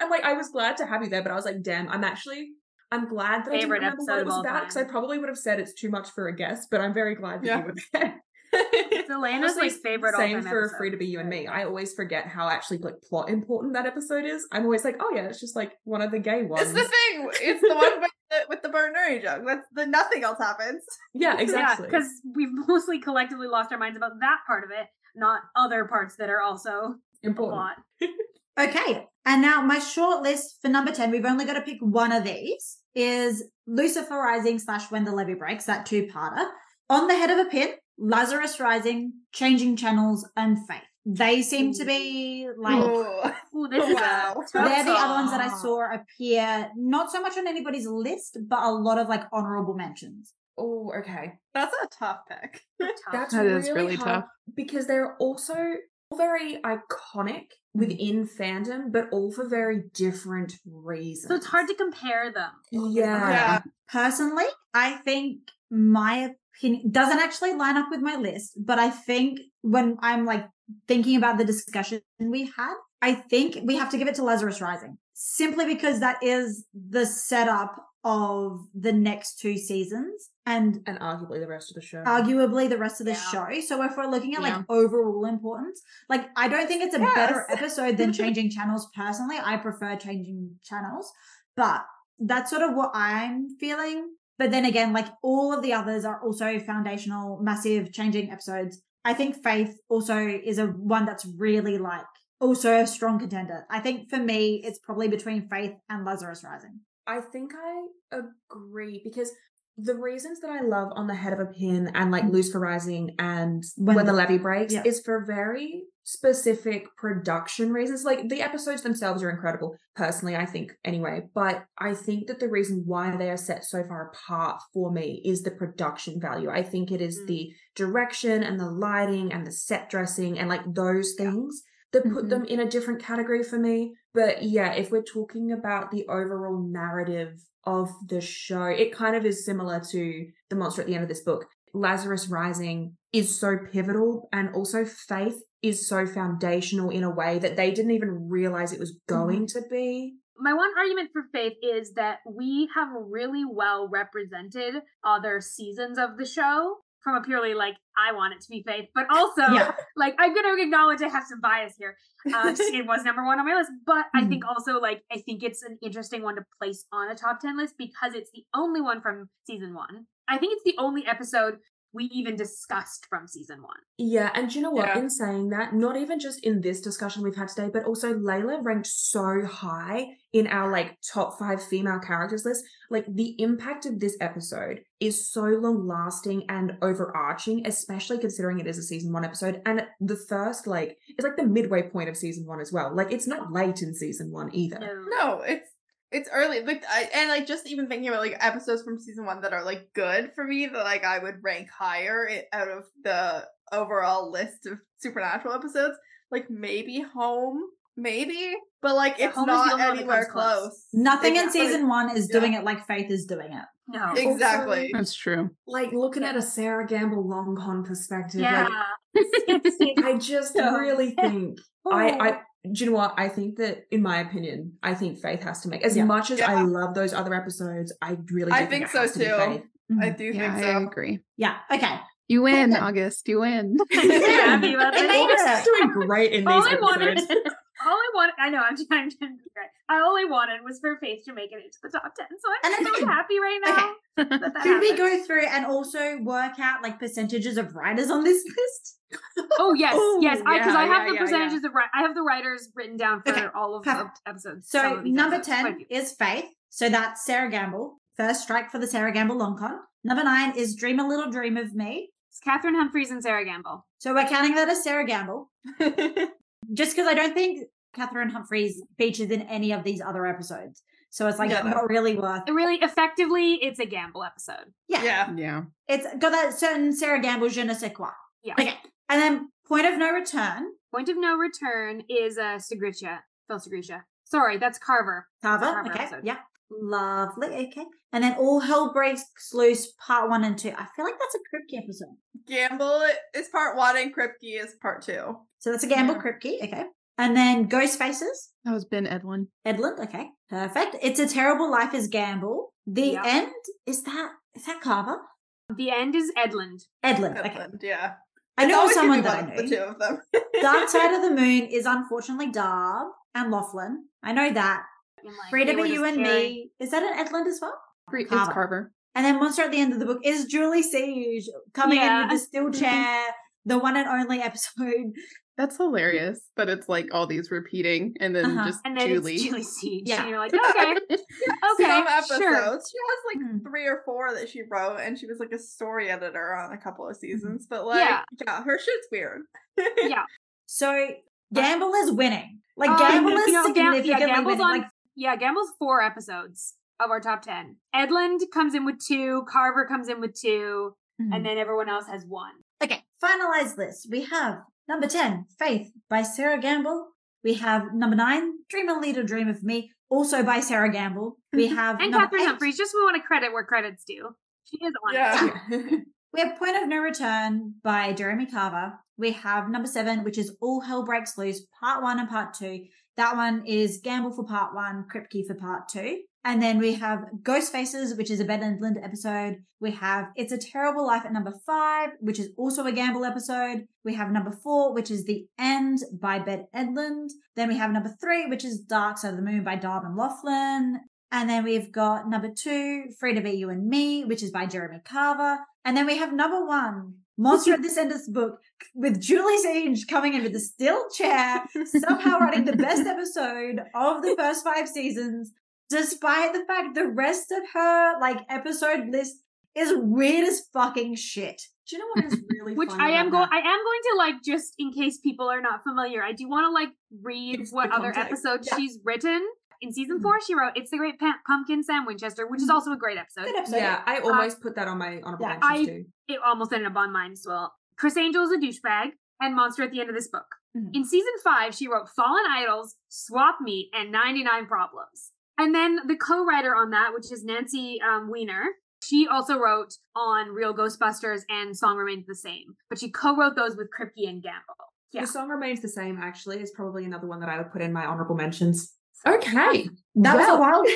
And like, I was glad to have you there, but I was like, damn, I'm actually, I'm glad that Favorite I didn't remember what it was about, because I probably would have said it's too much for a guess, but I'm very glad that yeah. you were there. It's Elena's like favorite same all-time for episode. Free to Be You and Me. I always forget how actually like plot important that episode is. I'm always like, oh yeah, it's just like one of the gay ones. It's the thing. It's the one with the, with the Bernard joke. That's the nothing else happens. Yeah, exactly. Because yeah, we've mostly collectively lost our minds about that part of it, not other parts that are also important. Okay, and now my short list for number ten. We've only got to pick one of these. Is Lucifer Rising slash When the Levee Breaks, that two-parter. On the Head of a Pin, Lazarus Rising, Changing Channels, and Faith. They seem to be like, ooh, this is wow. they're the other ones that I saw appear, not so much on anybody's list, but a lot of like honorable mentions. Oh, okay. That's a tough pick. That's, That's really, is really tough. Because they're also very iconic within fandom, but all for very different reasons. So it's hard to compare them. Yeah. yeah. Personally, I think my opinion doesn't actually line up with my list, but I think when I'm like thinking about the discussion we had, I think we have to give it to Lazarus Rising, simply because that is the setup of the next two seasons and and arguably the rest of the show. Arguably the rest of the yeah. show. So if we're looking at yeah. like overall importance, like I don't think it's a yes. better episode than Changing Channels personally. I prefer Changing Channels, but that's sort of what I'm feeling. But then again, like all of the others are also foundational, massive changing episodes. I think Faith also is a one that's really like also a strong contender. I think for me, it's probably between Faith and Lazarus Rising. I think I agree, because the reasons that I love On the Head of a Pin and like Lucifer Rising and When, when the Levee Breaks yeah. is for very specific production reasons. Like the episodes themselves are incredible, personally, I think anyway. But I think that the reason why they are set so far apart for me is the production value. I think it is mm. the direction and the lighting and the set dressing and like those things that put mm-hmm. them in a different category for me. But yeah, if we're talking about the overall narrative of the show, it kind of is similar to The Monster at the End of This Book. Lazarus Rising is so pivotal, and also Faith is so foundational in a way that they didn't even realize it was going mm-hmm. to be. My one argument for Faith is that we have really well represented other seasons of the show. From a purely, like, I want it to be Faith, but also, yeah. like, I'm going to acknowledge I have some bias here. Uh, it was number one on my list, but mm-hmm. I think also, like, I think it's an interesting one to place on a top ten list because it's the only one from season one. I think it's the only episode we even discussed from season one. Yeah, and do you know what? Yeah. In saying that, not even just in this discussion we've had today, but also Layla ranked so high in our, like, top five female characters list. Like, the impact of this episode is so long-lasting and overarching, especially considering it is a season one episode. And the first, like, it's like the midway point of season one as well. Like, it's not late in season one either. No, no it's... It's early, like, I, and like just even thinking about like episodes from season one that are like good for me, that like I would rank higher it, out of the overall list of Supernatural episodes. Like maybe Home, maybe, but like yeah, it's Home not anywhere close. close. Nothing exactly. in season one is yeah. doing it like Faith is doing it. No, exactly. Also, that's true. Like looking yeah. at a Sarah Gamble long con perspective. Yeah, like, I just yeah. really think oh. I. I Do you know what? I think that, in my opinion, I think Faith has to make, as yeah. much as yeah. I love those other episodes, I really do I think, think it so has to too. Be Faith. I do yeah, think so. I agree. Yeah. Okay. You win, yeah. August. You win. I'm happy about it. August is doing great in these episodes. Wanted, all I wanted, I know, I'm trying to regret. I only wanted was for Faith to make it into the top ten. So I'm and so think, happy right now. Okay. That that Should happens. We go through and also work out like percentages of writers on this list? Oh yes, Ooh, yes. Because yeah, I, I have yeah, the percentages yeah. of I have the writers written down for okay. all of the episodes. So number episodes. ten is Faith. So that's Sarah Gamble. First strike for the Sarah Gamble long con. Number nine is Dream a Little Dream of Me. It's Catherine Humphreys and Sarah Gamble. So we're counting that as Sarah Gamble. Just because I don't think Catherine Humphreys features in any of these other episodes. So it's like no, not really worth it. Really, effectively, it's a Gamble episode. Yeah. Yeah. yeah. It's got that certain Sarah Gamble je ne sais quoi. Yeah. Okay. And then Point of No Return. Point of No Return is uh, Segritia. Phil Segritia. Sorry, that's Carver. Carver. That's Carver okay. Episode. Yeah. Lovely. Okay. And then All Hell Breaks Loose, part one and two. I feel like that's a Kripke episode. Gamble is part one and Kripke is part two. So that's a Gamble yeah. Kripke. Okay. And then Ghostfacers. That was Ben Edlund. Edlund. Okay. Perfect. It's a Terrible Life is Gamble. The yep. End. Is that, is that Carver? The End is Edlund. Edlund. Okay. Edlund, yeah. I know someone that I know. The two of them. Dark Side of the Moon is unfortunately Darb and Laughlin. I know that. Like, Free to Be You and Me. Is that an Edlund as well? Free, Carver. It's Carver. And then Monster at the End of the Book is Julie Siege coming yeah. in with the steel chair, the one and only episode. That's hilarious that it's like all these repeating and then uh-huh. just and then Julie. It's Julie Siege. Yeah. And you're like, okay. okay. Some episodes. Sure. She has like mm. three or four that she wrote and she was like a story editor on a couple of seasons. But like, yeah, yeah her shit's weird. yeah. So Gamble is winning. Like um, Gamble is you know, significantly yeah, Gamble's winning. On- like, Yeah, Gamble's four episodes of our top ten. Edlund comes in with two, Carver comes in with two, mm-hmm. and then everyone else has one. Okay, finalized list. We have number ten, Faith by Sarah Gamble. We have number nine, Dream a Little Dream of Me, also by Sarah Gamble. We have and Catherine eight. Humphreys. Just we want to credit where credit's due. She is on yeah. it. We have Point of No Return by Jeremy Carver. We have number seven, which is All Hell Breaks Loose, part one and part two. That one is Gamble for part one, Kripke for part two. And then we have Ghostfacers, which is a Ben Edlund episode. We have It's a Terrible Life at number five, which is also a Gamble episode. We have number four, which is The End by Ben Edlund. Then we have number three, which is Dark Side of the Moon by Darb and Laughlin. And then we've got number two, Free to Be You and Me, which is by Jeremy Carver. And then we have number one, Monster at the End of This Book, with Julie Siege coming in with a steel chair, somehow writing the best episode of the first five seasons, despite the fact the rest of her like episode list is weird as fucking shit. Do you know what is really Which I am going I am going to like, just in case people are not familiar, I do want to like read it's what other episodes yeah. she's written. In season four, she wrote "It's the Great P- Pumpkin," Sam Winchester, which is also a great episode. Good episode. Yeah, I almost um, put that on my honorable yeah, mentions too. It almost ended up on mine as well. Chris Angel is a douchebag and Monster at the End of This Book. Mm-hmm. In season five, she wrote "Fallen Idols," "Swap Meet," and ninety-nine Problems. And then the co-writer on that, which is Nancy um, Weiner, she also wrote on Real Ghostbusters and "Song Remains the Same," but she co-wrote those with Kripke and Gamble. Yeah. The Song Remains the Same actually is probably another one that I would put in my honorable mentions. Okay. That well. was a wild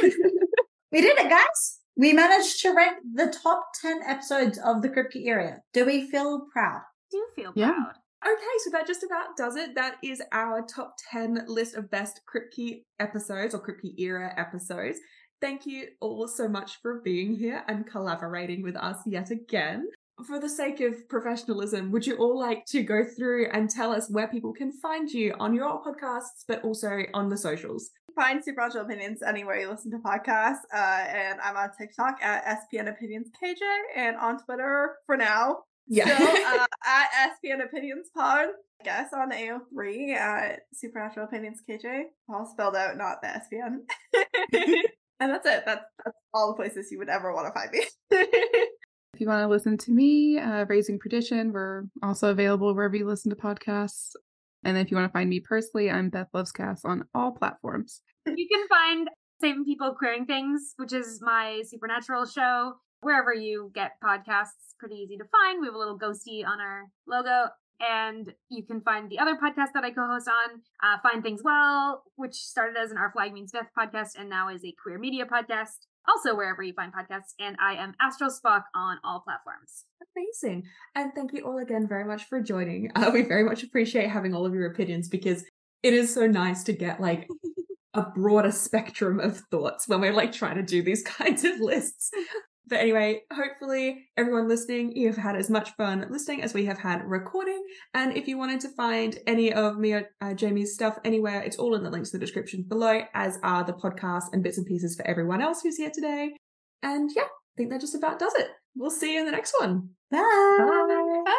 We did it, guys. We managed to rank the top ten episodes of the Kripke era. Do we feel proud? Do you feel yeah. proud? Okay, so that just about does it. That is our top ten list of best Kripke episodes or Kripke era episodes. Thank you all so much for being here and collaborating with us yet again. For the sake of professionalism, would you all like to go through and tell us where people can find you on your podcasts, but also on the socials? Find Supernatural Opinions anywhere you listen to podcasts. Uh, and I'm on TikTok at S P N Opinions K J and on Twitter for now. Yeah. Still, uh, at S P N Opinions Pod. I guess on A O three at Supernatural Opinions K J. All spelled out, not the S P N. And that's it. That's, that's all the places you would ever want to find me. If you want to listen to me, uh, Raising Perdition, we're also available wherever you listen to podcasts. And if you want to find me personally, I'm Beth Loves Cast on all platforms. You can find Saving People Queering Things, which is my Supernatural show, wherever you get podcasts. Pretty easy to find. We have a little ghosty on our logo. And you can find the other podcast that I co-host on, uh, Find Things Well, which started as an Our Flag Means Death podcast and now is a queer media podcast. also wherever you find podcasts, and I am Astral Spock on all platforms. Amazing. And thank you all again very much for joining. Uh, we very much appreciate having all of your opinions, because it is so nice to get like a broader spectrum of thoughts when we're like trying to do these kinds of lists. But anyway, hopefully everyone listening, you've had as much fun listening as we have had recording. And if you wanted to find any of me or uh, Jamie's stuff anywhere, it's all in the links in the description below, as are the podcasts and bits and pieces for everyone else who's here today. And yeah, I think that just about does it. We'll see you in the next one. Bye. Bye. Bye.